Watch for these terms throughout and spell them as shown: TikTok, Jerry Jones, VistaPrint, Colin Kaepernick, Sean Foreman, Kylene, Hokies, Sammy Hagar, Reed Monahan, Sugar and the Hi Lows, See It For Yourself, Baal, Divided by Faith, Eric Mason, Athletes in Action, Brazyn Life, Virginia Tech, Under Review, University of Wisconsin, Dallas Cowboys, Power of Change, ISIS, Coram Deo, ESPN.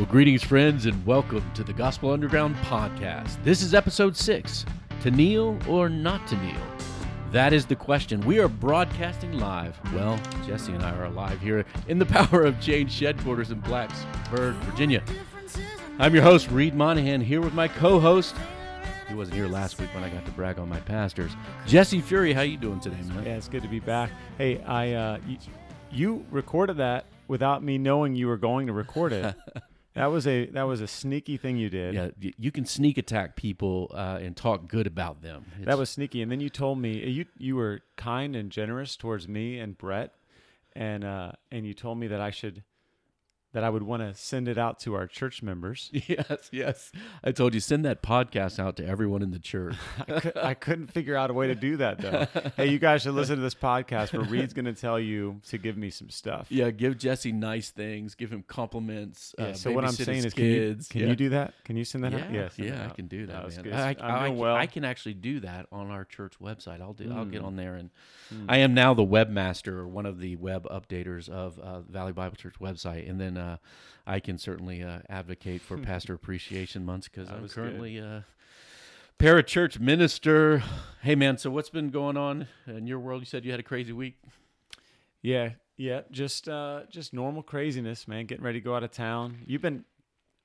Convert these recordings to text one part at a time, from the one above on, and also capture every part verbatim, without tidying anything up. Well, greetings, friends, and welcome to the Gospel Underground podcast. This is episode six, to kneel or not to kneel? That is the question. We are broadcasting live. Well, Jesse and I are alive here in the Power of Change headquarters in Blacksburg, Virginia. I'm your host, Reed Monahan, here with my co-host. He wasn't here last week when I got to brag on my pastors. Jesse Fury, how you doing today, man? Yeah, it's good to be back. Hey, I uh, you, you recorded that without me knowing you were going to record it. That was a that was a sneaky thing you did. Yeah, you can sneak attack people uh, and talk good about them. It's... That was sneaky. And then you told me you you were kind and generous towards me and Brett, and uh, and you told me that I should that I would want to send it out to our church members. Yes, yes. I told you send that podcast out to everyone in the church. I, could, I couldn't figure out a way to do that though. Hey, you guys should listen to this podcast where Reed's going to tell you to give me some stuff. Yeah, give Jesse nice things, give him compliments. Yeah, uh, so what I'm saying is, kids. Can, you, can yeah. you do that? Can you send that yeah, out? Yes, yeah, yeah out. I can do that. that man. I, I, I, can, well. I can actually do that on our church website. I'll do. Mm. I'll get on there, and mm. I am now the webmaster, or one of the web updaters of uh, Valley Bible Church website, and then. Uh, I can certainly uh, advocate for Pastor Appreciation Months because I'm currently a uh, parachurch minister. Hey, man, so what's been going on in your world? You said you had a crazy week. Yeah, yeah, just uh, just normal craziness, man, getting ready to go out of town. You've been,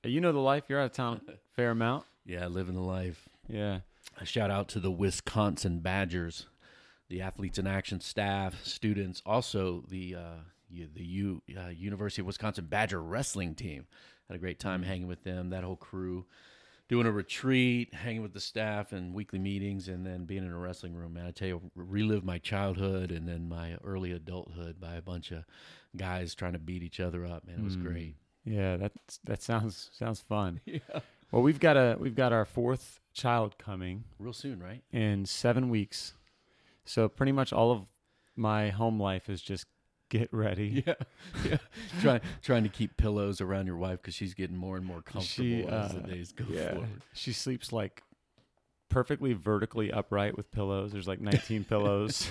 you know the life, you're out of town a fair amount. Yeah, living the life. Yeah. A shout out to the Wisconsin Badgers, the Athletes in Action staff, students, also the... Uh, the U, uh, University of Wisconsin Badger wrestling team. Had a great time hanging with them, that whole crew, doing a retreat, hanging with the staff and weekly meetings, and then being in a wrestling room. Man, I tell you, relive my childhood and then my early adulthood by a bunch of guys trying to beat each other up. Man, it was mm. great. Yeah, that that sounds sounds fun. Yeah. Well, we've got a we've got our fourth child coming real soon, right? In seven weeks. So pretty much all of my home life is just get ready. Yeah, yeah. Trying trying to keep pillows around your wife because she's getting more and more comfortable she, uh, as the days go yeah. forward. She sleeps like perfectly vertically upright with pillows. There's like nineteen pillows.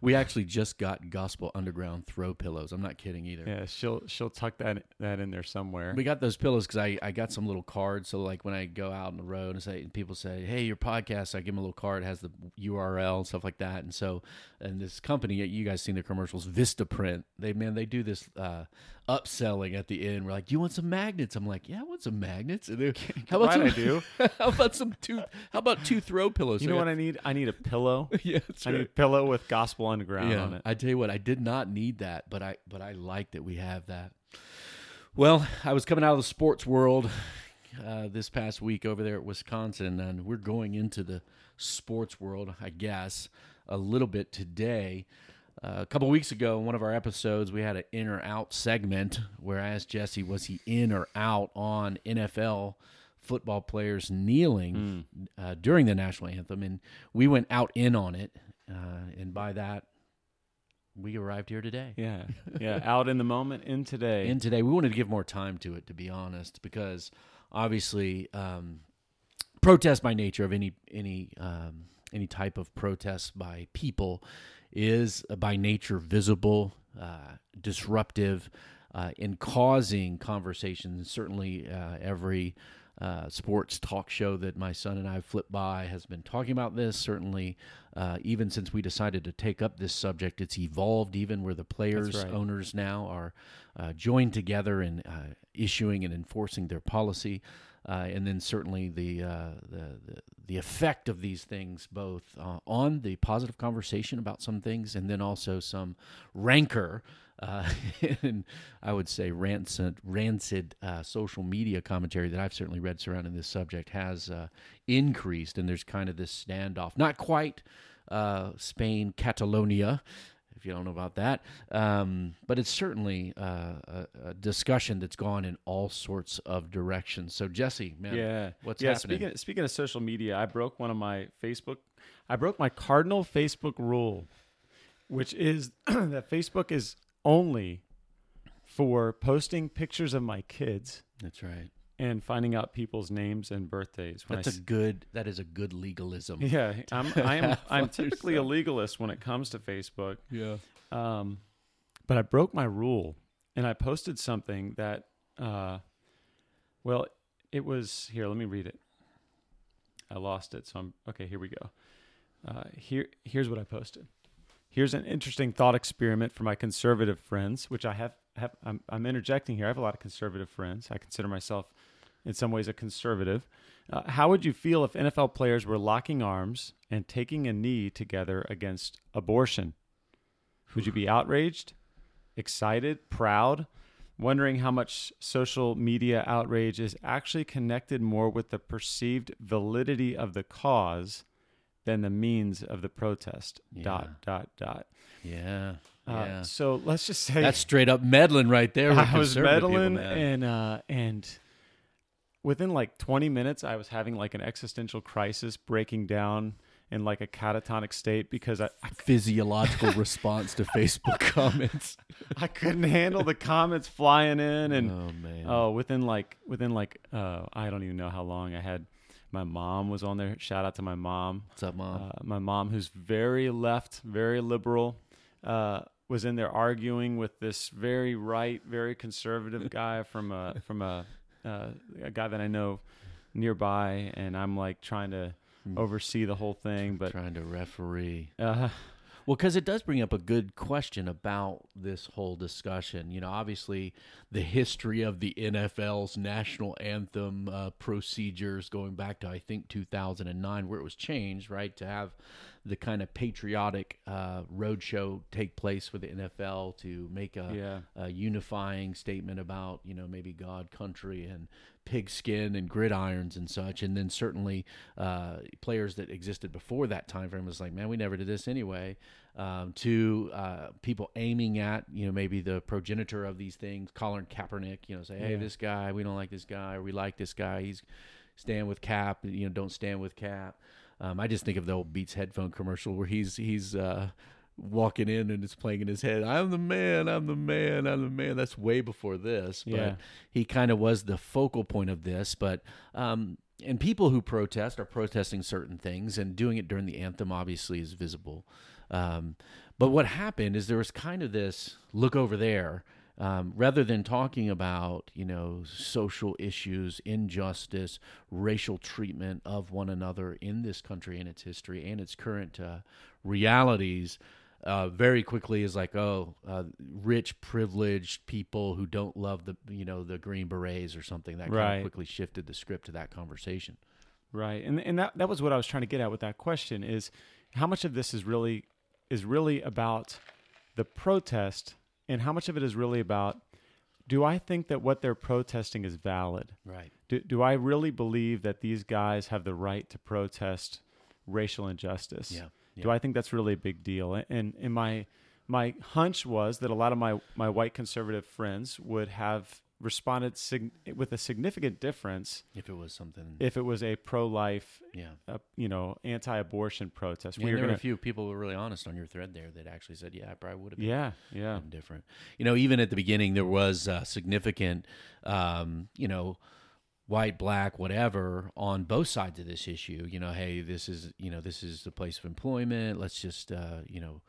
We actually just got Gospel Underground throw pillows. I'm not kidding either. Yeah, she'll she'll tuck that that in there somewhere. We got those pillows because I, I got some little cards. So like when I go out on the road and say and people say, hey, your podcast, so I give them a little card. It has the U R L and stuff like that. And so and this company, you guys seen their commercials, VistaPrint. They man, they do this uh, upselling at the end. We're like, do you want some magnets? I'm like, yeah, I want some magnets. And they're, how about some, I do. How about some two? How about two throw pillows? You so know I got, what I need? I need a pillow. Yeah, that's right. I need a pillow with Gospel Underground yeah, on it. I tell you what, I did not need that, but I but I like that we have that. Well, I was coming out of the sports world uh, this past week over there at Wisconsin, and we're going into the sports world, I guess, a little bit today. Uh, a couple weeks ago, in one of our episodes, we had an in or out segment where I asked Jesse, was he in or out on N F L football players kneeling mm. uh, during the national anthem, and we went out in on it. Uh, and by that, we arrived here today. Yeah, yeah, out in the moment, in today. In today. We wanted to give more time to it, to be honest, because obviously um, protest by nature of any any um, any type of protest by people is uh, by nature visible, uh, disruptive, uh, in causing conversations. Certainly uh, every Uh, sports talk show that my son and I flip by has been talking about this. Certainly, uh, even since we decided to take up this subject, it's evolved even where the players, That's right. owners now are uh, joined together in uh, issuing and enforcing their policy. Uh, and then certainly the, uh, the the the effect of these things both uh, on the positive conversation about some things and then also some rancor uh, and I would say rancid, rancid uh, social media commentary that I've certainly read surrounding this subject has uh, increased, and there's kind of this standoff. Not quite uh, Spain, Catalonia, if you don't know about that, um, but it's certainly uh, a, a discussion that's gone in all sorts of directions. So Jesse, man, yeah. what's yeah, happening? Speaking, speaking of social media, I broke one of my Facebook, I broke my cardinal Facebook rule, which is that Facebook is only for posting pictures of my kids. That's right. And finding out people's names and birthdays. When That's I, a good. That is a good legalism. Yeah, I'm. I'm. I'm typically a legalist when it comes to Facebook. Yeah. Um, but I broke my rule, and I posted something that uh, Well, it was, here, let me read it. I lost it, so I'm, okay, here we go. Uh, here, here's what I posted. Here's an interesting thought experiment for my conservative friends, which I have, have I'm, I'm interjecting here. I have a lot of conservative friends. I consider myself in some ways a conservative. Uh, how would you feel if N F L players were locking arms and taking a knee together against abortion? Would you be outraged, excited, proud, wondering how much social media outrage is actually connected more with the perceived validity of the cause than the means of the protest, yeah. dot, dot, dot. Yeah. Uh, yeah. So let's just say... That's straight up meddling right there. I was meddling, people, and uh, and within like twenty minutes, I was having like an existential crisis, breaking down in like a catatonic state because I... I Physiological response to Facebook comments. I couldn't handle the comments flying in. And oh, man. Oh, within like, within like uh, I don't even know how long I had... My mom was on there. Shout out to my mom. What's up, mom? Uh, my mom, who's very left, very liberal, uh, was in there arguing with this very right, very conservative guy from a from a, uh, a guy that I know nearby, and I'm like trying to oversee the whole thing, but trying to referee. Uh, Well, because it does bring up a good question about this whole discussion. You know, obviously, the history of the N F L's national anthem uh, procedures going back to, I think, two thousand nine, where it was changed, right, to have the kind of patriotic uh, roadshow take place for the N F L to make a, yeah. a unifying statement about, you know, maybe God, country, and pigskin and gridirons and such. And then certainly uh, players that existed before that time frame was like, man, we never did this anyway. Um, to uh, people aiming at, you know, maybe the progenitor of these things, Colin Kaepernick, you know, say, hey, yeah. this guy, we don't like this guy, or we like this guy. He's stand with Cap, you know, don't stand with Cap. Um, I just think of the old Beats headphone commercial where he's he's uh, walking in and it's playing in his head. I'm the man, I'm the man, I'm the man. That's way before this, but yeah. he kind of was the focal point of this. But um, and people who protest are protesting certain things, and doing it during the anthem obviously is visible. Um, but what happened is there was kind of this look over there. Um, rather than talking about, you know, social issues, injustice, racial treatment of one another in this country and its history and its current uh, realities, uh, very quickly is like, oh, uh, rich, privileged people who don't love the, you know, the Green Berets or something. That right. kind of quickly shifted the script to that conversation. Right, and and that that was what I was trying to get at with that question is how much of this is really is really about the protest. And how much of it is really about, do I think that what they're protesting is valid? Right. Do do I really believe that these guys have the right to protest racial injustice? Yeah. yeah. Do I think that's really a big deal? And and my my hunch was that a lot of my, my white conservative friends would have responded sig- with a significant difference if it was something, if it was a pro-life, yeah, uh, you know, anti-abortion protest. Yeah, we were there gonna... were a few people were really honest on your thread there that actually said, yeah, I probably would have been yeah, yeah. different. You know, even at the beginning, there was uh, significant, um, you know, white, black, whatever, on both sides of this issue. You know, hey, this is, you know, this is the place of employment. Let's just, uh, you know,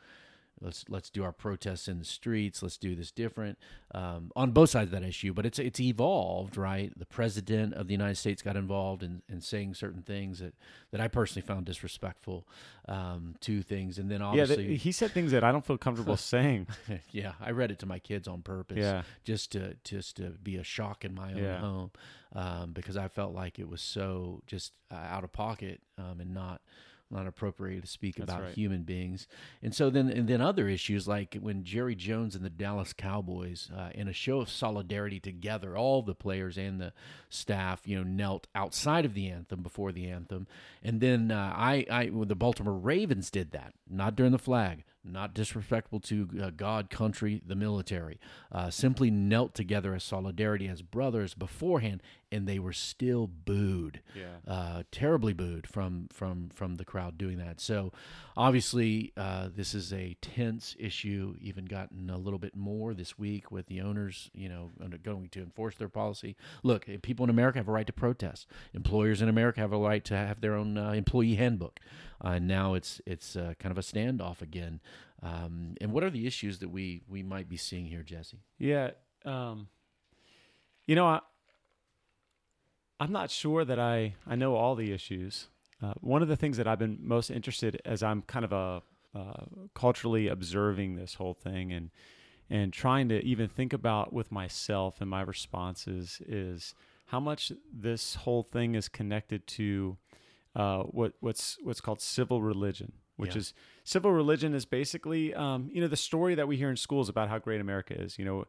Let's let's do our protests in the streets. Let's do this different um, on both sides of that issue. But it's it's evolved, right? The president of the United States got involved in, in saying certain things that, that I personally found disrespectful um, to things. And then obviously... Yeah, th- he said things that I don't feel comfortable saying. Yeah, I read it to my kids on purpose yeah. just to just to be a shock in my own yeah. home um, because I felt like it was so just uh, out of pocket um, and not... not appropriate to speak That's about right. human beings. And so then and then other issues like when Jerry Jones and the Dallas Cowboys, uh, in a show of solidarity together, all the players and the staff, you know, knelt outside of the anthem before the anthem. And then uh, I, I, when the Baltimore Ravens did that, not during the flag, not disrespectful to uh, God, country, the military, uh, simply knelt together as solidarity as brothers beforehand, and they were still booed, yeah. uh, terribly booed from from from the crowd doing that. So obviously uh, this is a tense issue, even gotten a little bit more this week with the owners, you know, going to enforce their policy. Look, people in America have a right to protest. Employers in America have a right to have their own uh, employee handbook. Uh, now it's it's uh, kind of a standoff again. Um, and what are the issues that we we might be seeing here, Jesse? Yeah, um, you know, I, I'm not sure that I, I know all the issues. Uh, one of the things that I've been most interested as I'm kind of a uh, culturally observing this whole thing and and trying to even think about with myself and my responses is how much this whole thing is connected to uh, what what's what's called civil religion, which yeah. is civil religion is basically um, you know the story that we hear in schools about how great America is. You know, uh,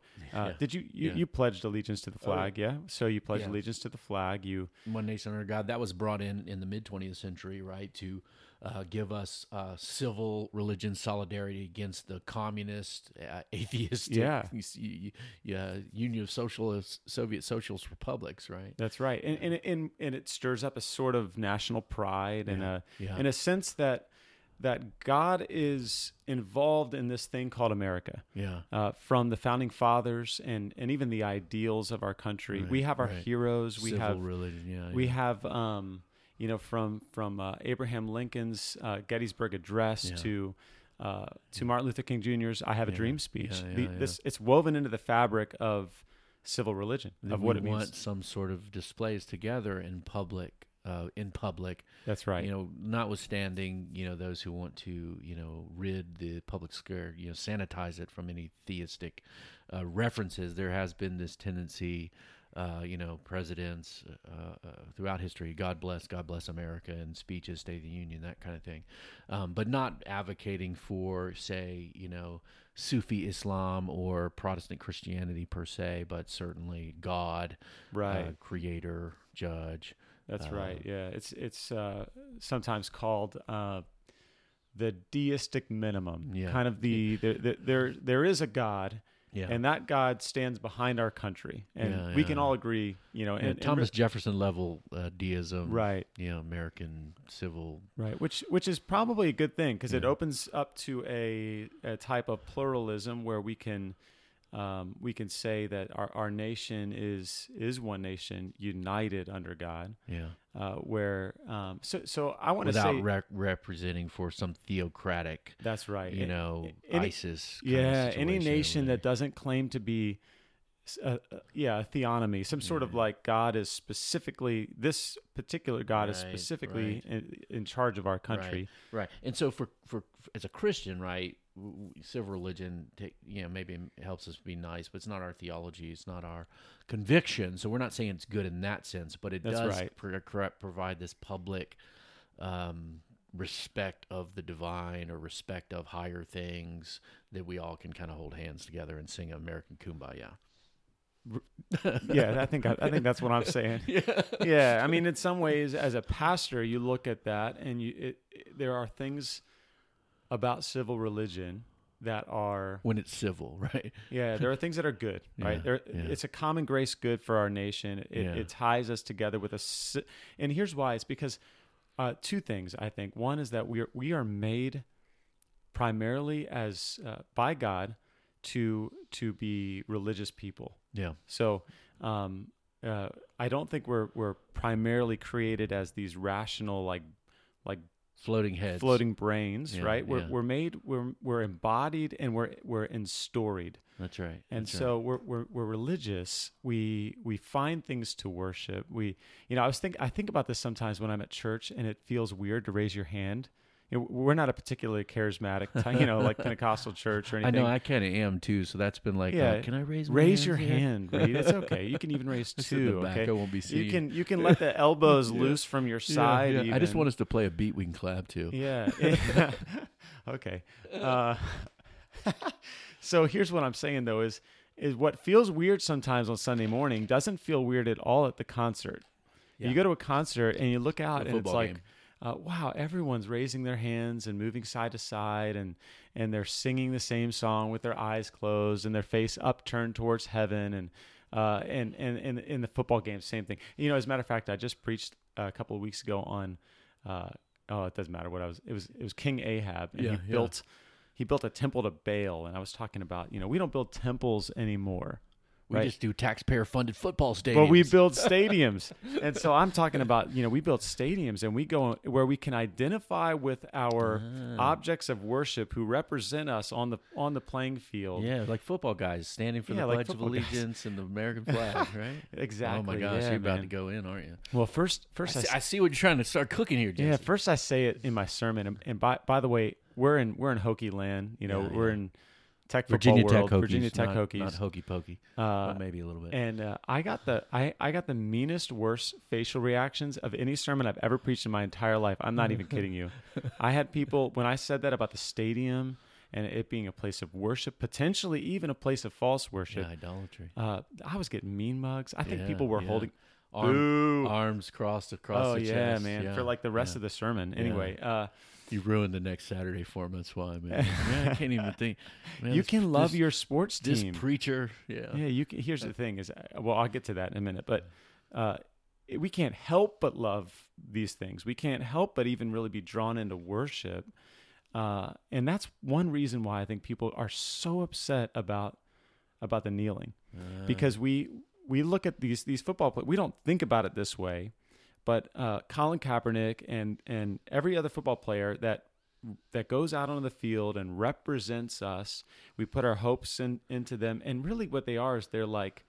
yeah. did you you, yeah. you pledged allegiance to the flag? Oh, yeah. yeah, so you pledged yeah. allegiance to the flag. You one nation under God. That was brought in in the mid twentieth century, right? To Uh, give us uh, civil religion solidarity against the communist, uh, atheist, yeah. uh, Union of Socialist, Soviet Socialist Republics, right? That's right, and yeah. and, and and it stirs up a sort of national pride yeah. and a yeah. and a sense that that God is involved in this thing called America. Yeah, uh, from the founding fathers and and even the ideals of our country, right. we have our right. heroes. We civil have religion. Yeah, yeah. we have. Um, You know, from from uh, Abraham Lincoln's uh, Gettysburg Address yeah. to uh, to Martin Luther King Junior's "I Have a yeah. Dream" speech. Yeah, yeah, the, yeah. This it's woven into the fabric of civil religion of we what it means. We want some sort of displays together in public, uh, in public. That's right. You know, notwithstanding, you know, those who want to, you know, rid the public square, you know, sanitize it from any theistic uh, references. There has been this tendency. Uh, you know, presidents uh, uh, throughout history, God bless, God bless America, and speeches, State of the Union, that kind of thing. Um, but not advocating for, say, you know, Sufi Islam or Protestant Christianity per se, but certainly God, right. uh, creator, judge. That's uh, right, yeah. It's it's uh, sometimes called uh, the deistic minimum. Yeah. Kind of the, the, the there there is a God. Yeah. And that God stands behind our country, and yeah, yeah, we can yeah. all agree, you know, and, and Thomas and re- Jefferson level uh, deism, right? You know, American civil, right? Which which is probably a good thing because yeah. it opens up to a, a type of pluralism where we can um, we can say that our, our nation is is one nation united under God. Yeah. Uh, where um, so so I want to say without rec- representing for some theocratic. That's right. You know, any, ISIS. Kind yeah, of any nation that doesn't claim to be, a, a, yeah, a theonomy, some sort yeah. of like God is specifically this particular God right, is specifically right. in, in charge of our country. Right. right. And so for, for as a Christian, right, civil religion, take, you know, maybe it helps us be nice, but it's not our theology, it's not our conviction. So we're not saying it's good in that sense, but it That's does right. pro- pro- provide this public um, respect of the divine or respect of higher things that we all can kind of hold hands together and sing American Kumbaya. yeah, I think I, I think that's what I'm saying. Yeah. yeah, I mean, in some ways, as a pastor, you look at that, and you it, it, there are things about civil religion that are when it's civil, right? Yeah, there are things that are good, right? Yeah, there, yeah. It's a common grace good for our nation. It, yeah. it ties us together with a, and here's why: it's because uh, two things I think. One is that we are we are made primarily as uh, by God to to be religious people. Yeah. So um, uh, I don't think we're we're primarily created as these rational like like. Floating heads, floating brains, yeah, right? We're yeah. we're made, we're we're embodied, and we're we're enstoried. That's right. And That's so right. we're we're we're religious. We we find things to worship. We, you know, I was think I think about this sometimes when I'm at church, and it feels weird to raise your hand. You know, we're not a particularly charismatic, type, you know, like Pentecostal church or anything. I know I kind of am too, so that's been like, yeah. oh, can I raise my raise hand your here? hand, Reed? It's okay. You can even raise two. Back, okay, I won't be seen. You can you can let the elbows yeah. loose from your side. Yeah, yeah. I just want us to play a beat we can clap to. Yeah. yeah. okay. Uh, so here's what I'm saying though is is what feels weird sometimes on Sunday morning doesn't feel weird at all at the concert. Yeah. You go to a concert and you look out and it's like. Game. Uh, wow, everyone's raising their hands and moving side to side, and and they're singing the same song with their eyes closed and their face upturned towards heaven, and uh, and and and in the football game, same thing. You know, as a matter of fact, I just preached a couple of weeks ago on. Uh, oh, it doesn't matter what I was. It was it was King Ahab, and yeah, he yeah. built he built a temple to Baal, and I was talking about you know we don't build temples anymore. We right. just do taxpayer-funded football stadiums. But we build stadiums. And so I'm talking about, you know, we build stadiums and we go where we can identify with our ah. objects of worship who represent us on the on the playing field. Yeah, like football guys standing for yeah, the like Pledge of Allegiance guys. And the American flag, right? Exactly. Oh, my gosh, yeah, you're man. about to go in, aren't you? Well, first first I, I, see, I see what you're trying to start cooking here, Jesse. Yeah, first I say it in my sermon. And, and by, by the way, we're in we're in Hokie land. You know, yeah, we're yeah. in... Tech Virginia Tech, Hokies, Virginia Tech not, Hokies, not hokey pokey, uh, maybe a little bit. And uh, I got the I, I got the meanest, worst facial reactions of any sermon I've ever preached in my entire life. I'm not even kidding you. I had people when I said that about the stadium and it being a place of worship, potentially even a place of false worship, yeah, idolatry. Uh, I was getting mean mugs. I think yeah, people were yeah. holding Arm, arms crossed across. Oh the yeah, chest. man, yeah, for like the rest yeah. of the sermon. Anyway. Yeah. Uh, You ruined the next Saturday for me. That's why, man. man I can't even think. Man, you this, can love this, your sports team. This preacher, yeah, yeah. You can, here's the thing is, well, I'll get to that in a minute, but uh, we can't help but love these things. We can't help but even really be drawn into worship, uh, and that's one reason why I think people are so upset about about the kneeling, uh, because we we look at these these football players. We don't think about it this way. But uh, Colin Kaepernick and and every other football player that that goes out on the field and represents us, we put our hopes in, into them. And really, what they are is they're like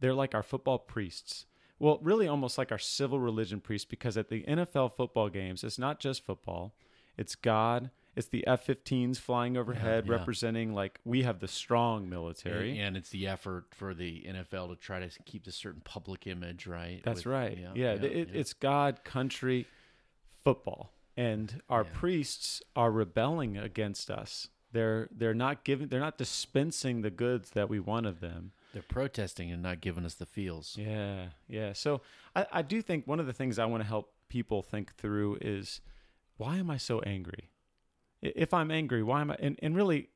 they're like our football priests. Well, really, almost like our civil religion priests, because at the N F L football games, it's not just football; it's God. It's the F fifteens flying overhead, yeah, yeah. representing like we have the strong military, and it's the effort for the N F L to try to keep this certain public image, right? That's With, right. Yeah, yeah, yeah, it, yeah, it's God, country, football, and our yeah. priests are rebelling against us. They're they're not giving, they're not dispensing the goods that we want of them. They're protesting and not giving us the feels. Yeah, yeah. So I, I do think one of the things I want to help people think through is why am I so angry? If I'm angry, why am I? And, and really,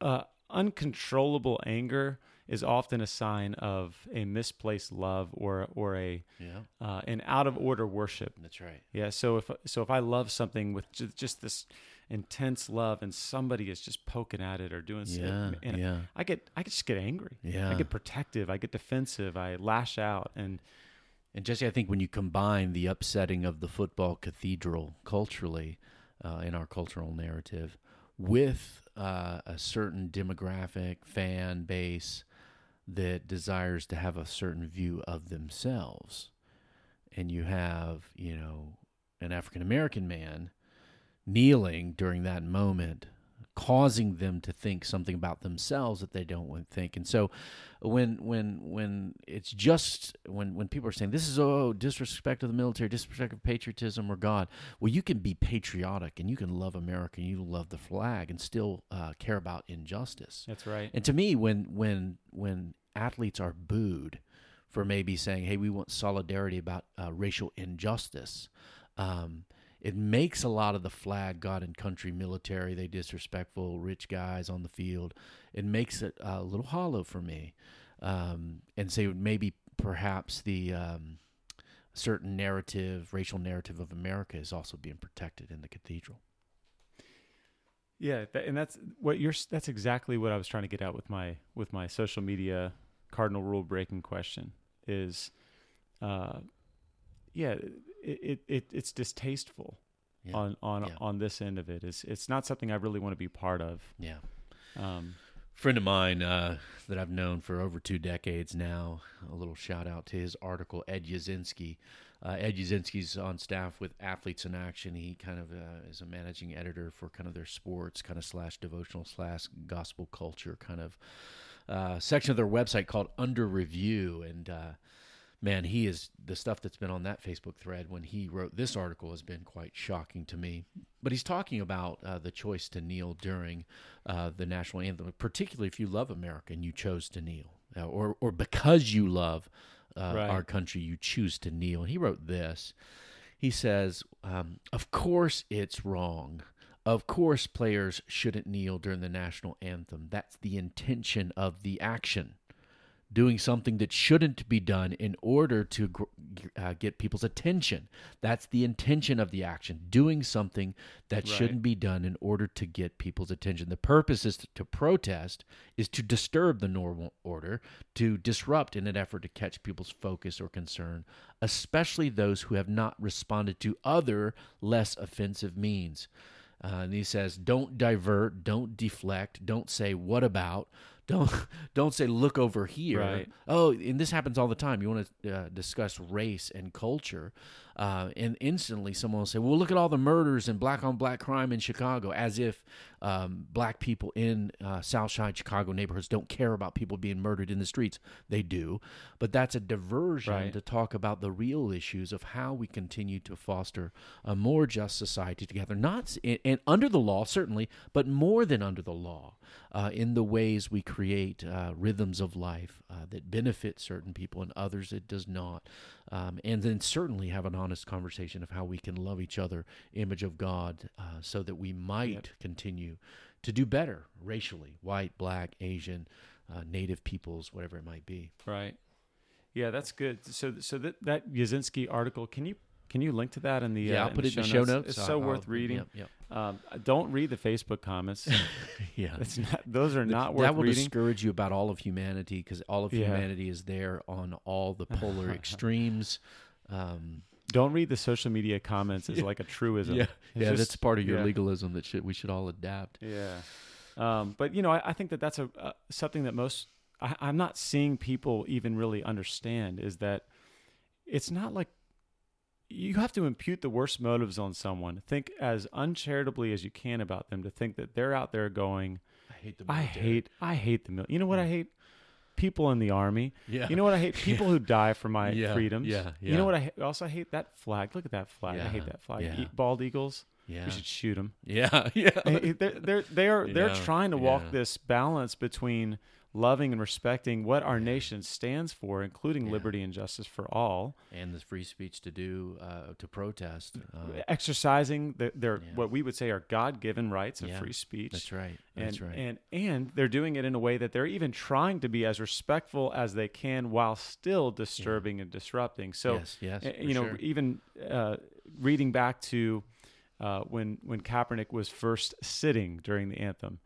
uh, uncontrollable anger is often a sign of a misplaced love or or a yeah. uh, an out of order worship. That's right. Yeah. So if so, if I love something with just, just this intense love, and somebody is just poking at it or doing yeah, something, and yeah. I get I just get angry. Yeah. I get protective. I get defensive. I lash out. And and Jesse, I think when you combine the upsetting of the football cathedral culturally. Uh, in our cultural narrative, with uh, a certain demographic fan base that desires to have a certain view of themselves, and you have, you know, an African American man kneeling during that moment, causing them to think something about themselves that they don't want to think. And so when when when it's just when when people are saying this is oh disrespect of the military, disrespect of patriotism or God, well, you can be patriotic and you can love America and you love the flag and still uh, care about injustice. That's right. And to me, when when when athletes are booed for maybe saying, hey, we want solidarity about uh, racial injustice, um it makes a lot of the flag, God and country, military, they disrespectful, rich guys on the field. It makes it a little hollow for me. Um, and say so maybe perhaps the um, certain narrative, racial narrative of America is also being protected in the cathedral. Yeah, and that's what you're. That's exactly what I was trying to get out with my with my social media cardinal rule breaking question is, uh, yeah. It, it it it's distasteful yeah. on on, yeah. on this end of it. It's it's not something I really want to be part of. Yeah, um, friend of mine uh, that I've known for over two decades now. A little shout out to his article, Ed Uzynski. Uh, Ed Uzynski's on staff with Athletes in Action. He kind of uh, is a managing editor for kind of their sports kind of slash devotional slash gospel culture kind of uh, section of their website called Under Review and. Uh, Man, he is the stuff that's been on that Facebook thread when he wrote this article has been quite shocking to me. But he's talking about uh, the choice to kneel during uh, the national anthem, particularly if you love America and you chose to kneel, uh, or or because you love uh, right. our country, you choose to kneel. And he wrote this. He says, um, "Of course, it's wrong. Of course, players shouldn't kneel during the national anthem. That's the intention of the action. doing something that shouldn't be done in order to uh, get people's attention. That's the intention of the action, doing something that right. shouldn't be done in order to get people's attention. The purpose is to, to protest, is to disturb the normal order, to disrupt in an effort to catch people's focus or concern, especially those who have not responded to other less offensive means. Uh, and he says, don't divert, don't deflect, don't say, what about? Don't don't say, look over here. Right. Oh, and this happens all the time. You want to uh, discuss race and culture, uh, and instantly someone will say, well, look at all the murders and black-on-black crime in Chicago, as if um, black people in uh, Southside Chicago neighborhoods don't care about people being murdered in the streets. They do. But that's a diversion right. to talk about the real issues of how we continue to foster a more just society together, not in, in, under the law, certainly, but more than under the law, uh, in the ways we create uh, rhythms of life uh, that benefit certain people and others it does not. Um, and then certainly have an honest conversation of how we can love each other, image of God, uh, so that we might yep. continue to do better racially, white, black, Asian, uh, native peoples, whatever it might be. Right. Yeah, that's good. So so that, that Uzynski article, can you Can you link to that in the yeah? Uh, I'll put it in the show notes. notes. It's so I'll, worth I'll, reading. Yep, yep. Um, don't read the Facebook comments. yeah, it's not, those are not that worth reading. That will discourage you about all of humanity, because all of yeah. humanity is there on all the polar extremes. Um, don't read the social media comments as like a truism. Yeah, yeah just, that's part of your yeah. legalism that should, we should all adapt. Yeah, um, but you know, I, I think that that's a uh, something that most I, I'm not seeing people even really understand, is that it's not like. You have to impute the worst motives on someone. Think as uncharitably as you can about them, to think that they're out there going, I hate the military. I hate, I hate the military. You know what yeah. I hate? People in the army. Yeah. You know what I hate? People yeah. who die for my yeah. freedoms. Yeah. Yeah. You know what I ha- also hate? That flag. Look at that flag. Yeah. I hate that flag. Yeah. Eat bald eagles. Yeah. We should shoot them. Yeah. Yeah. They're, they're, they're, they're yeah. trying to walk yeah. this balance between loving and respecting what our yeah. nation stands for, including yeah. liberty and justice for all, and the free speech to do, uh, to protest, uh, exercising the, their yeah. what we would say are God-given rights of yeah. free speech. That's right. And, That's right. And and they're doing it in a way that they're even trying to be as respectful as they can, while still disturbing yeah. and disrupting. So yes, yes, and, you know, sure. even uh, reading back to uh, when when Kaepernick was first sitting during the anthem,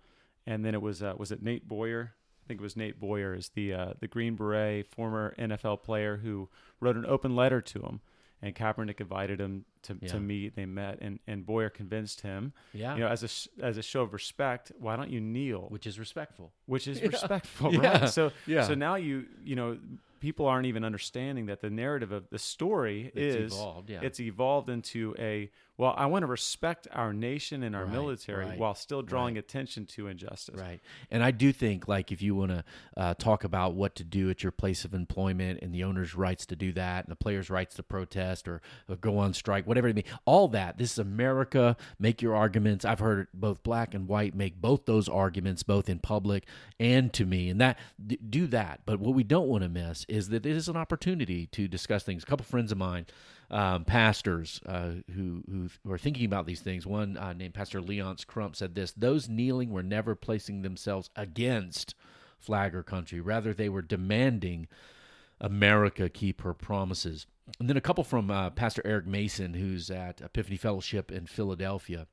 and then it was uh, was it Nate Boyer. I think it was Nate Boyer, is the uh, the Green Beret former N F L player who wrote an open letter to him, and Kaepernick invited him to, yeah. to meet. They met, and, and Boyer convinced him, yeah. you know, as a as a show of respect, why don't you kneel? Which is respectful. Which is yeah. respectful, right? Yeah. So yeah. so now you you know people aren't even understanding that the narrative of the story it's is evolved, yeah. it's evolved into a well, I want to respect our nation and our right, military right, while still drawing right. attention to injustice. Right. And I do think, like, if you want to uh, talk about what to do at your place of employment, and the owner's rights to do that, and the player's rights to protest or, or go on strike, whatever it may be, all that. This is America. Make your arguments. I've heard both black and white make both those arguments, both in public and to me. And that d- do that. But what we don't want to miss is that it is an opportunity to discuss things. A couple friends of mine, Um, pastors uh, who, who who are thinking about these things. One uh, named Pastor Leonce Crump said this: "Those kneeling were never placing themselves against flag or country. Rather, they were demanding America keep her promises." And then a couple from uh, Pastor Eric Mason, who's at Epiphany Fellowship in Philadelphia,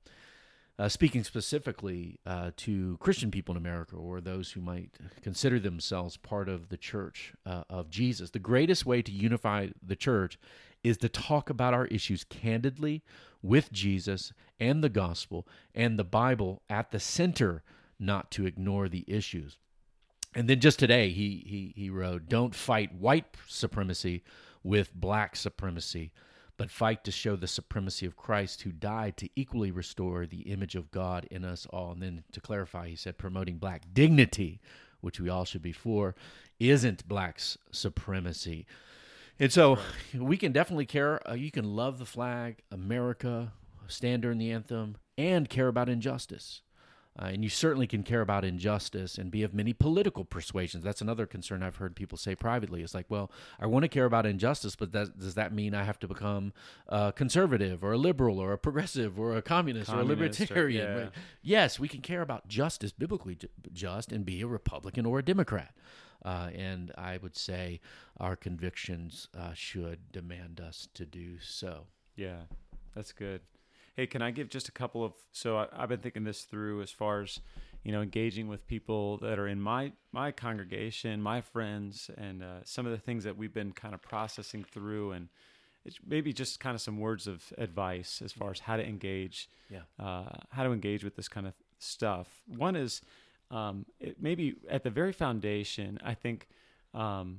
uh, speaking specifically uh, to Christian people in America, or those who might consider themselves part of the Church uh, of Jesus. The greatest way to unify the church is to talk about our issues candidly, with Jesus and the gospel and the Bible at the center, not to ignore the issues. And then just today, he he he wrote, "Don't fight white supremacy with black supremacy, but fight to show the supremacy of Christ, who died to equally restore the image of God in us all." And then to clarify, he said, "Promoting black dignity, which we all should be for, isn't black supremacy." And so we can definitely care. Uh, you can love the flag, America, stand during the anthem, and care about injustice. Uh, and you certainly can care about injustice and be of many political persuasions. That's another concern I've heard people say privately. It's like, well, I want to care about injustice, but that, does that mean I have to become a conservative or a liberal or a progressive or a communist, communist or a libertarian? Or, yeah. right? Yes, we can care about justice, biblically just, and be a Republican or a Democrat. uh, and I would say our convictions uh, should demand us to do so. Yeah, that's good. Hey, can I give just a couple of, so I, I've been thinking this through as far as, you know, engaging with people that are in my, my congregation, my friends, and uh, some of the things that we've been kind of processing through, and it's maybe just kind of some words of advice as far as how to engage, yeah. uh, how to engage with this kind of stuff. One is um, it maybe at the very foundation, I think um,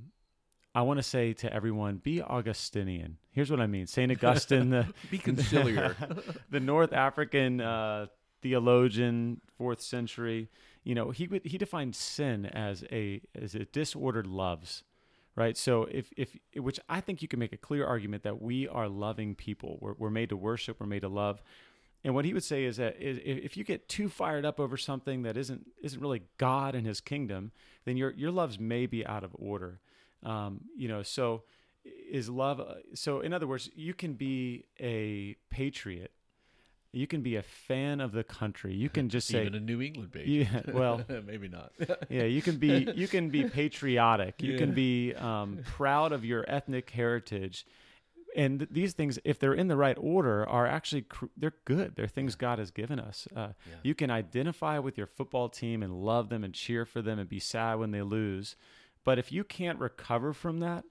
I want to say to everyone, be Augustinian. Here's what I mean. Saint Augustine, the, be conciliar, the North African uh, theologian, fourth century. You know, he would, he defined sin as a as a disordered loves, right? So if if which I think you can make a clear argument that we are loving people. We're we're made to worship. We're made to love. And what he would say is that if you get too fired up over something that isn't isn't really God and His kingdom, then your your loves may be out of order. Um, you know, so. Is love. So in other words, you can be a patriot. You can be a fan of the country. You can just say even a New England baby. Yeah, well, maybe not. yeah, you can be. You can be patriotic. You yeah. can be um, proud of your ethnic heritage, and th- these things, if they're in the right order, are actually cr- they're good. They're things yeah. God has given us. Uh, yeah. You can identify with your football team and love them and cheer for them and be sad when they lose, but if you can't recover from that.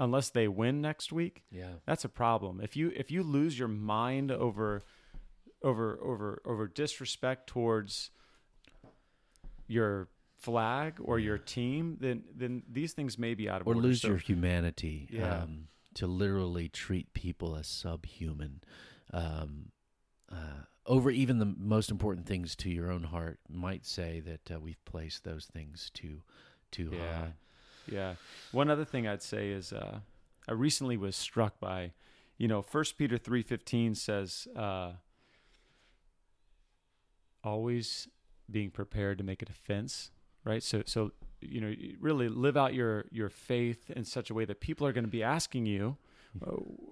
Unless they win next week, yeah, that's a problem. If you if you lose your mind over over over over disrespect towards your flag or your team, then then these things may be out of order. Or lose so, your humanity. Yeah. Um, to literally treat people as subhuman, um, uh, over even the most important things to your own heart, might say that uh, we've placed those things too too yeah. high. Yeah. One other thing I'd say is uh, I recently was struck by, you know, First Peter three fifteen says, uh, always being prepared to make a defense, right? So, so you know, really live out your, your faith in such a way that people are going to be asking you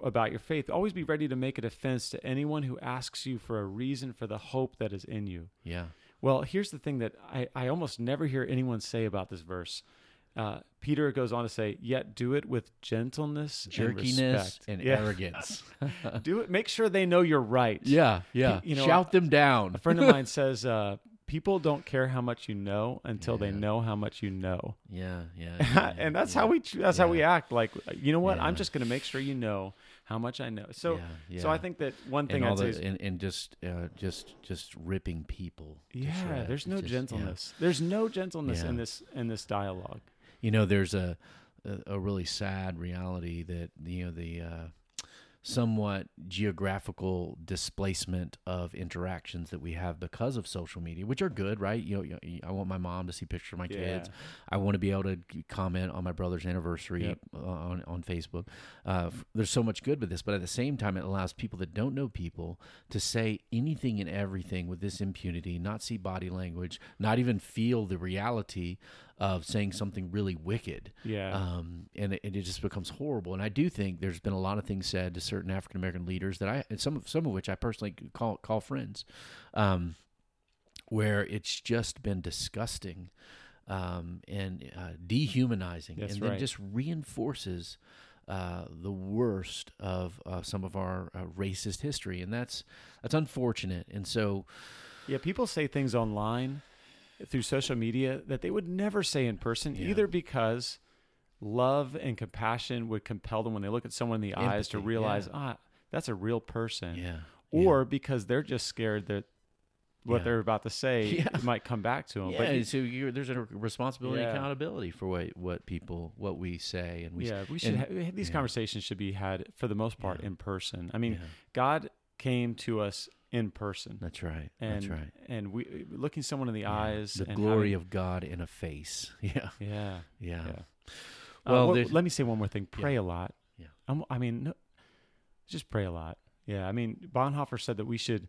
about your faith. Always be ready to make a defense to anyone who asks you for a reason for the hope that is in you. Yeah. Well, here's the thing that I, I almost never hear anyone say about this verse. Uh, Peter goes on to say, yet do it with gentleness, jerkiness, and, respect. and yeah. arrogance. Do it. Make sure they know you're right. Yeah, yeah. P- you know, Shout them down. A friend of mine says, uh, people don't care how much you know until yeah. they know how much you know. Yeah, yeah. yeah and that's yeah, how we that's yeah. how we act. Like, you know what? Yeah. I'm just going to make sure you know how much I know. So, yeah, yeah. so I think that one thing I'd say is, and, and just, uh, just, just ripping people. Yeah, there's no, just, gentleness. Yeah. there's no gentleness. There's no gentleness in this in this dialogue. You know, there's a, a a really sad reality that, you know, the uh, somewhat geographical displacement of interactions that we have because of social media, which are good, right? You know, I want my mom to see pictures of my kids. Yeah. I want to be able to comment on my brother's anniversary yep. on, on Facebook. Uh, there's so much good with this, but at the same time, it allows people that don't know people to say anything and everything with this impunity, not see body language, not even feel the reality of saying something really wicked, yeah, um, and it, it just becomes horrible. And I do think there's been a lot of things said to certain African American leaders that I, and some of some of which I personally call call friends, um, where it's just been disgusting um, and uh, dehumanizing, That's and right. then just reinforces. Uh, the worst of uh, some of our uh, racist history, and that's that's unfortunate. And so, yeah, people say things online through social media that they would never say in person, yeah. either because love and compassion would compel them when they look at someone in the Empathy, eyes to realize, yeah. ah, that's a real person, yeah. or yeah. because they're just scared that what yeah. they're about to say yeah. might come back to them. Yeah, but you, so you're, there's a responsibility yeah. and accountability for what, what people, what we say. and we Yeah, we should and, ha- these yeah. conversations should be had, for the most part, yeah. in person. I mean, yeah. God came to us in person. That's right. And, That's right. And we looking someone in the yeah. eyes. The and glory having, of God in a face. Yeah. Yeah. Yeah. yeah. Well, um, let me say one more thing. Pray yeah. a lot. Yeah. I'm, I mean, no, just pray a lot. Yeah. I mean, Bonhoeffer said that we should...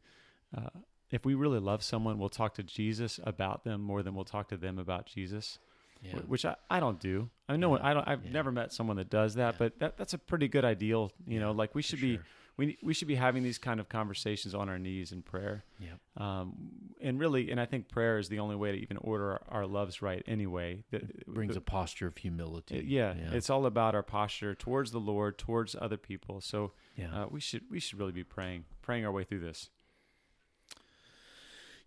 Uh, If we really love someone, we'll talk to Jesus about them more than we'll talk to them about Jesus. yeah. which I, I don't do. I know yeah. I don't. I've yeah. never met someone that does that, yeah. but that, that's a pretty good ideal. You yeah, know, like we should sure. be we we should be having these kind of conversations on our knees in prayer. Yep. Um, and really, and I think prayer is the only way to even order our, our loves right. Anyway, the, it brings the, a posture of humility. It, yeah, yeah, it's all about our posture towards the Lord, towards other people. So yeah. uh, we should we should really be praying, praying our way through this.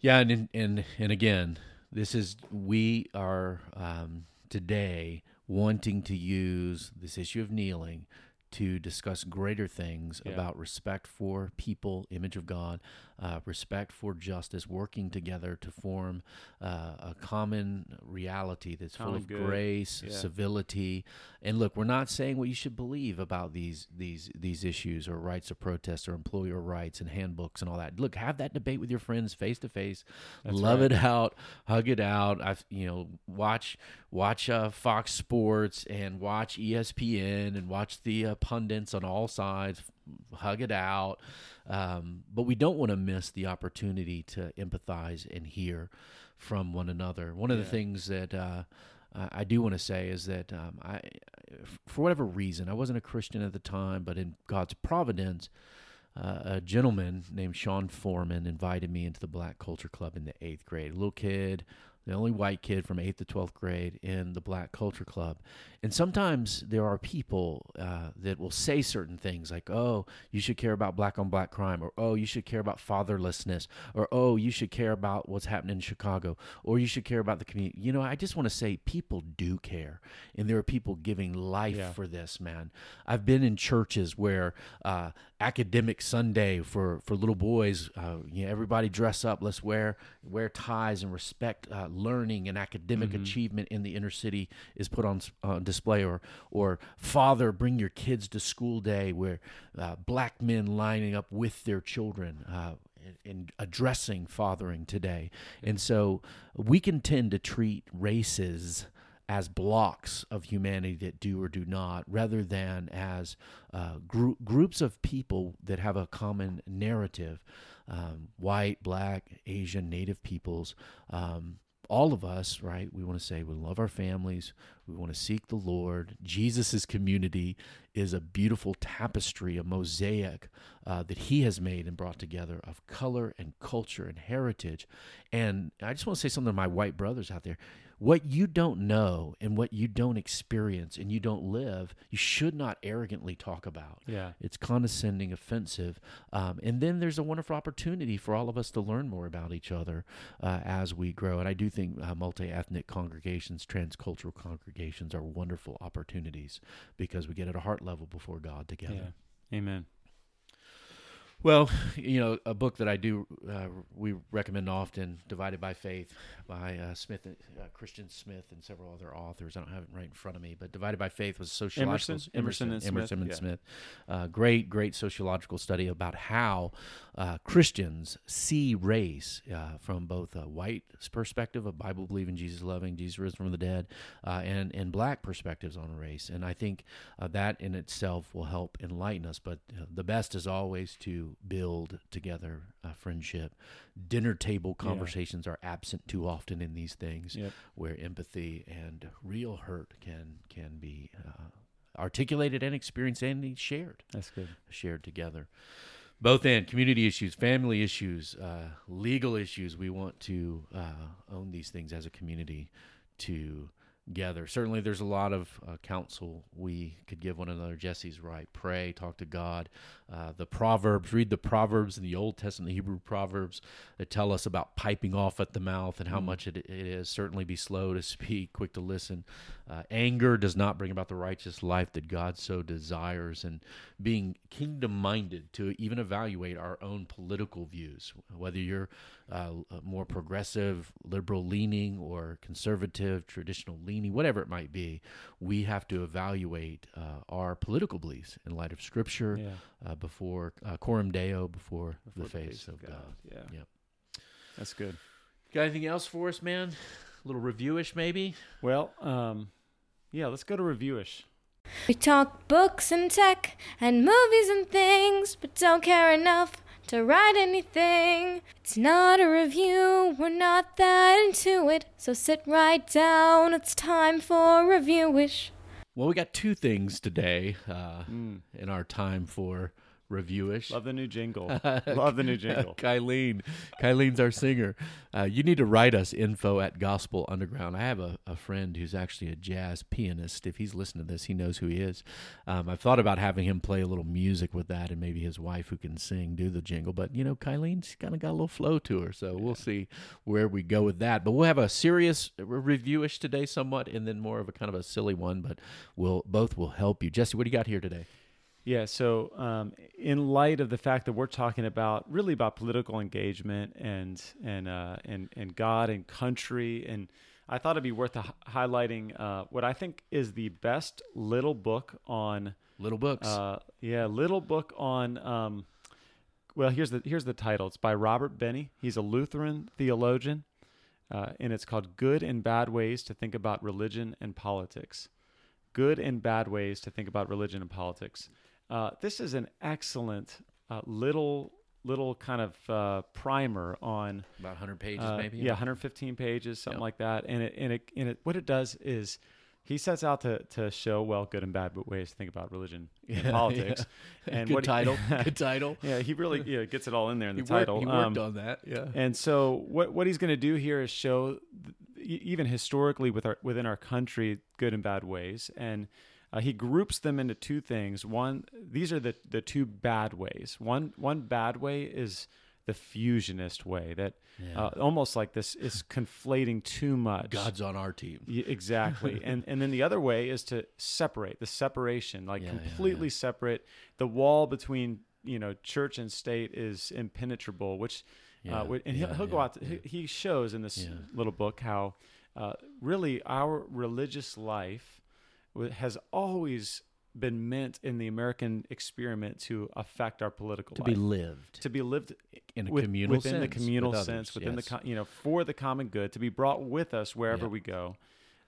Yeah, and and and again, this is we are um, today wanting to use this issue of kneeling to discuss greater things yeah. about respect for people, image of God, uh, respect for justice, working together to form uh, a common reality that's common full of good. grace, yeah. civility. And look, we're not saying what you should believe about these these these issues or rights of protest or employer rights and handbooks and all that. Look, have that debate with your friends face to face. Love right. it out, hug it out. I've you know watch watch uh, Fox Sports and watch E S P N and watch the uh, pundits on all sides, hug it out, um, but we don't want to miss the opportunity to empathize and hear from one another. One of yeah. the things that uh, I do want to say is that um, I, for whatever reason, I wasn't a Christian at the time, but in God's providence, uh, a gentleman named Sean Foreman invited me into the Black Culture Club in the eighth grade. A little kid, the only white kid from eighth to twelfth grade in the Black Culture Club. And sometimes there are people uh, that will say certain things like, oh, you should care about black on black crime, or oh, you should care about fatherlessness, or oh, you should care about what's happening in Chicago, or you should care about the community. You know, I just want to say people do care, and there are people giving life yeah. for this, man. I've been in churches where uh, academic Sunday for, for little boys, uh, you know, everybody dress up, let's wear, wear ties and respect uh, learning and academic mm-hmm. achievement in the inner city is put on uh, display, or or father bring your kids to school day where uh, black men lining up with their children uh, in addressing fathering today. And so we can tend to treat races as blocks of humanity that do or do not, rather than as uh, gr- groups of people that have a common narrative, um, white, black, Asian, native peoples, um, all of us, right? We want to say we love our families. We want to seek the Lord. Jesus's community is a beautiful tapestry, a mosaic uh, that he has made and brought together of color and culture and heritage. And I just want to say something to my white brothers out there. What you don't know and what you don't experience and you don't live, you should not arrogantly talk about. Yeah. It's condescending, offensive. Um, and then there's a wonderful opportunity for all of us to learn more about each other uh, as we grow. And I do think uh, multi-ethnic congregations, transcultural congregations are wonderful opportunities because we get at a heart level before God together. Yeah. Amen. Well, you know, a book that I do, uh, we recommend often, Divided by Faith by uh, Smith, uh, Christian Smith and several other authors. I don't have it right in front of me, but Divided by Faith was a sociological... Emerson, Emerson, Emerson and Emerson Smith. Emerson and yeah. Smith. Uh, great, great sociological study about how uh, Christians see race uh, from both a white perspective, a Bible-believing, Jesus-loving, Jesus risen from the dead, uh, and, and black perspectives on race. And I think uh, that in itself will help enlighten us, but uh, the best is always to build together a friendship. Dinner table conversations yeah. are absent too often in these things yep. where empathy and real hurt can can be uh, articulated and experienced and shared. That's good. Shared together. Both in community issues, family issues, uh, legal issues. We want to uh, own these things as a community to Together. Certainly, there's a lot of uh, counsel we could give one another. Jesse's right. Pray, talk to God. Uh, the Proverbs, read the Proverbs in the Old Testament, the Hebrew Proverbs that tell us about piping off at the mouth and how much it, it is. Certainly be slow to speak, quick to listen. Uh, anger does not bring about the righteous life that God so desires. And being kingdom-minded to even evaluate our own political views, whether you're uh, more progressive, liberal-leaning, or conservative, traditional-leaning, whatever it might be, we have to evaluate uh, our political beliefs in light of Scripture yeah. uh, before uh, Coram Deo, before, before the face, face of God. God. Yeah. yeah, that's good. Got anything else for us, man? A little reviewish, maybe? Well, um, yeah, let's go to reviewish. We talk books and tech and movies and things, but don't care enough to write anything. It's not a review, we're not that into it. So sit right down, it's time for Review-ish. Well, we got two things today uh, mm. in our time for Review-ish. Love the new jingle. Love the new jingle. Kylene. Kylene's our singer. Uh, you need to write us info at Gospel Underground. I have a, a friend who's actually a jazz pianist. If he's listening to this, he knows who he is. Um, I've thought about having him play a little music with that, and maybe his wife, who can sing, do the jingle. But, you know, Kylene's kind of got a little flow to her, so yeah. We'll see where we go with that. But we'll have a serious review-ish today somewhat, and then more of a kind of a silly one, but we'll both will help you. Jesse, what do you got here today? Yeah, so um, in light of the fact that we're talking about really about political engagement and and uh, and and God and country, and I thought it'd be worth h- highlighting uh, what I think is the best little book on little books. Uh, yeah, little book on. Um, well, here's the here's the title. It's by Robert Benne. He's a Lutheran theologian, uh, and it's called "Good and Bad Ways to Think About Religion and Politics." Good and Bad Ways to Think About Religion and Politics. Uh, this is an excellent uh, little little kind of uh, primer on about one hundred pages, uh, maybe yeah, one hundred fifteen pages, something yep. like that. And it and it and it what it does is he sets out to to show well good and bad ways to think about religion yeah, and politics. Yeah. And good what title, he, good title. Yeah, he really yeah gets it all in there in the he title. Worked, he worked um, on that. Yeah. And so what what he's going to do here is show th- even historically with our within our country good and bad ways and. Uh, he groups them into two things. One, these are the, the two bad ways. One one bad way is the fusionist way that yeah. uh, almost like this is conflating too much. God's on our team. Yeah, exactly. and and then the other way is to separate, the separation, like yeah, completely yeah, yeah. separate. The wall between, you know, church and state is impenetrable, which, yeah, uh, and he'll, yeah, he'll go yeah, out, to, yeah. he shows in this yeah. little book how uh, really our religious life has always been meant in the American experiment to affect our political to life. To be lived. To be lived in a with, communal within sense. Within the communal with sense, others, within yes. the, you know, for the common good, to be brought with us wherever yeah. we go.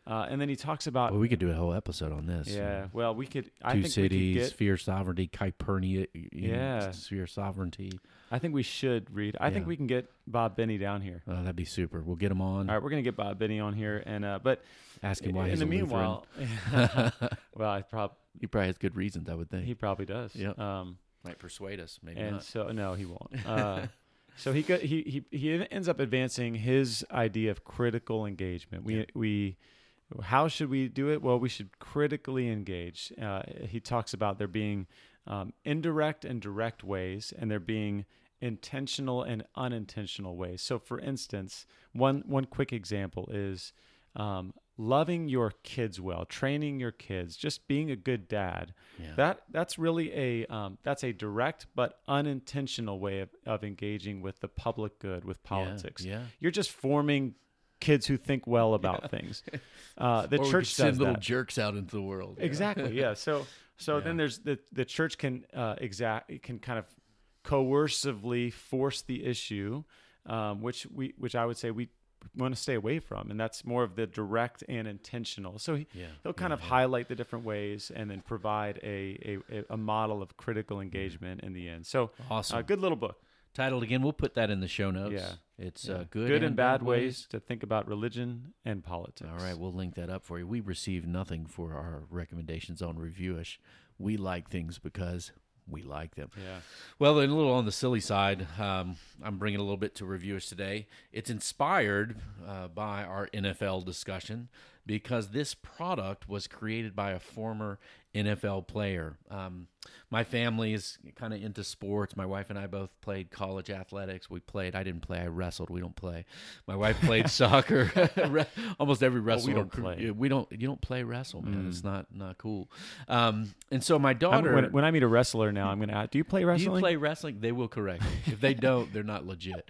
Uh, and then he talks about... Well, we could do a whole episode on this. Yeah, well, we could... Two I think cities, we could get, sphere sovereignty, Copernican yeah. sphere sovereignty. I think we should, Reed. I yeah. think we can get Bob Benne down here. Oh, that'd be super. We'll get him on. All right, we're going to get Bob Benne on here. and uh, But... Ask him why in he's the a meanwhile, Lutheran. well, I probably... He probably has good reasons, I would think. He probably does. Yep. Um, Might persuade us, maybe and not. so, no, he won't. Uh So he, could, he he he ends up advancing his idea of critical engagement. We yeah. we, how should we do it? Well, we should critically engage. Uh, he talks about there being um, indirect and direct ways, and there being intentional and unintentional ways. So, for instance, one one quick example is um, loving your kids well, training your kids, just being a good dad. Yeah. That that's really a um, that's a direct but unintentional way of, of engaging with the public good, with politics. Yeah, yeah. You're just forming kids who think well about yeah. things. Uh, the or church we just send does little that. jerks out into the world. Exactly. Yeah. yeah. So so yeah. then there's the the church can uh, exact it can kind of coercively force the issue, um, which we which I would say we. want to stay away from, and that's more of the direct and intentional. So he, yeah, he'll kind yeah, of yeah. highlight the different ways, and then provide a a, a model of critical engagement in the end. So awesome, uh, good little book. Titled again, we'll put that in the show notes. Yeah, it's yeah. Uh, good, good and, and bad, bad ways. ways to think about religion and politics. All right, we'll link that up for you. We receive nothing for our recommendations on Reviewish. We like things because. We like them. Yeah. Well, and a little on the silly side, um, I'm bringing a little bit to reviewers today. It's inspired uh, by our N F L discussion because this product was created by a former N F L player. Um, my family is kind of into sports. My wife and I both played college athletics. We played. I didn't play. I wrestled. We don't play. My wife played soccer. Almost every wrestle. Well, we don't play. We don't. You don't play wrestle, man. Mm. It's not not cool. Um, and so my daughter. When, when I meet a wrestler now, I'm gonna. Do you play wrestling? Do you play wrestling? They will correct me. If they don't, they're not legit.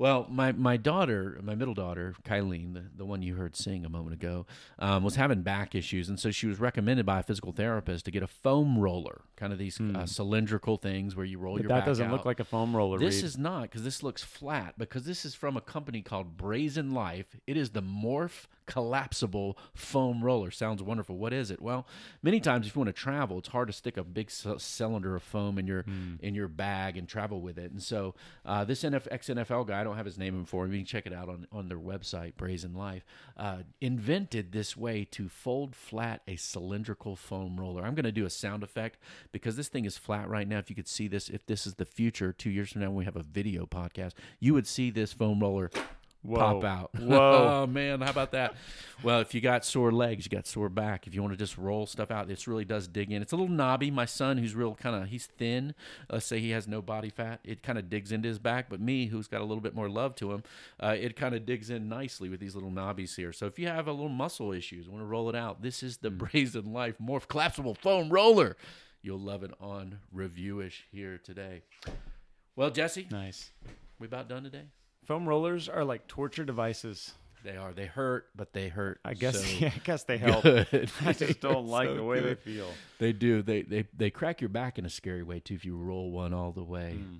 Well, my, my daughter, my middle daughter, Kylene, the, the one you heard sing a moment ago, um, was having back issues. And so she was recommended by a physical therapist to get a foam roller, kind of these mm. uh, cylindrical things where you roll but your that back that doesn't out. Look like a foam roller, This Reed. Is not, because this looks flat, because this is from a company called Brazyn Life. It is the Morph collapsible foam roller. Sounds wonderful. What is it? Well, many times if you want to travel, it's hard to stick a big c- cylinder of foam in your mm. in your bag and travel with it. And so uh, this N F, ex-N F L guy, I don't have his name before, you can check it out on, on their website, Brazyn Life, uh, invented this way to fold flat a cylindrical foam roller. I'm going to do a sound effect because this thing is flat right now. If you could see this, if this is the future, two years from now when we have a video podcast, you would see this foam roller Whoa. Pop out. Whoa. Oh, man, how about that? Well, if you got sore legs, you got sore back, if you want to just roll stuff out, this really does dig in. It's a little knobby. My son, who's real kind of, he's thin, let's say he has no body fat, it kind of digs into his back. But me, who's got a little bit more love to him, uh, it kind of digs in nicely with these little knobbies here. So if you have a little muscle issues, want to roll it out, this is the Brazyn Life Morph Collapsible Foam Roller. You'll love it on Reviewish here today. Well, Jesse. Nice. We about done today? Foam rollers are like torture devices. They are. They hurt, but they hurt. I guess. So yeah, I guess they help. Good. I just don't like so the way good. They feel. They do. They they they crack your back in a scary way too if you roll one all the way mm.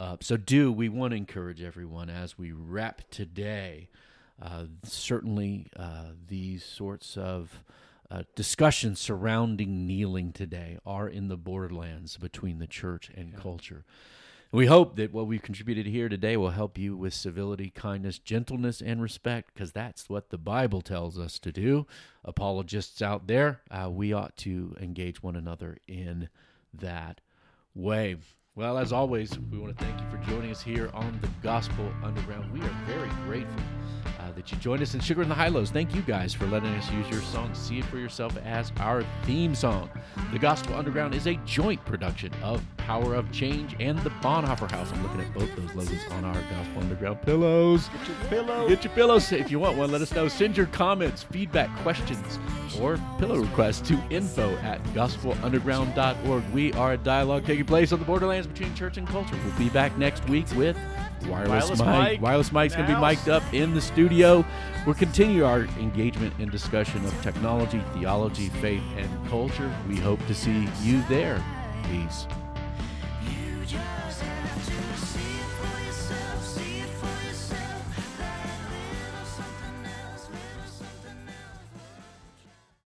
up. So do we want to encourage everyone as we wrap today? Uh, certainly, uh, these sorts of uh, discussions surrounding kneeling today are in the borderlands between the church and yeah. culture. We hope that what we've contributed here today will help you with civility, kindness, gentleness, and respect, because that's what the Bible tells us to do. Apologists out there, uh, we ought to engage one another in that way. Well, as always, we want to thank you for joining us here on the Gospel Underground. We are very grateful uh, that you joined us in Sugar and the Hi Lows. Thank you guys for letting us use your song, See It For Yourself, as our theme song. The Gospel Underground is a joint production of Power of Change and the Bonhoeffer Haus. I'm looking at both those logos on our Gospel Underground pillows. Get your pillows. Get your pillows. If you want one, let us know. Send your comments, feedback, questions, or pillow requests to info at gospel underground dot org. We are a dialogue taking place on the borderlands between church and culture. We'll be back next week with Wireless, Wireless Mike. Mike. Wireless Mike's going to be mic'd up in the studio. We'll continue our engagement and discussion of technology, theology, faith, and culture. We hope to see you there. Peace. You just have to see.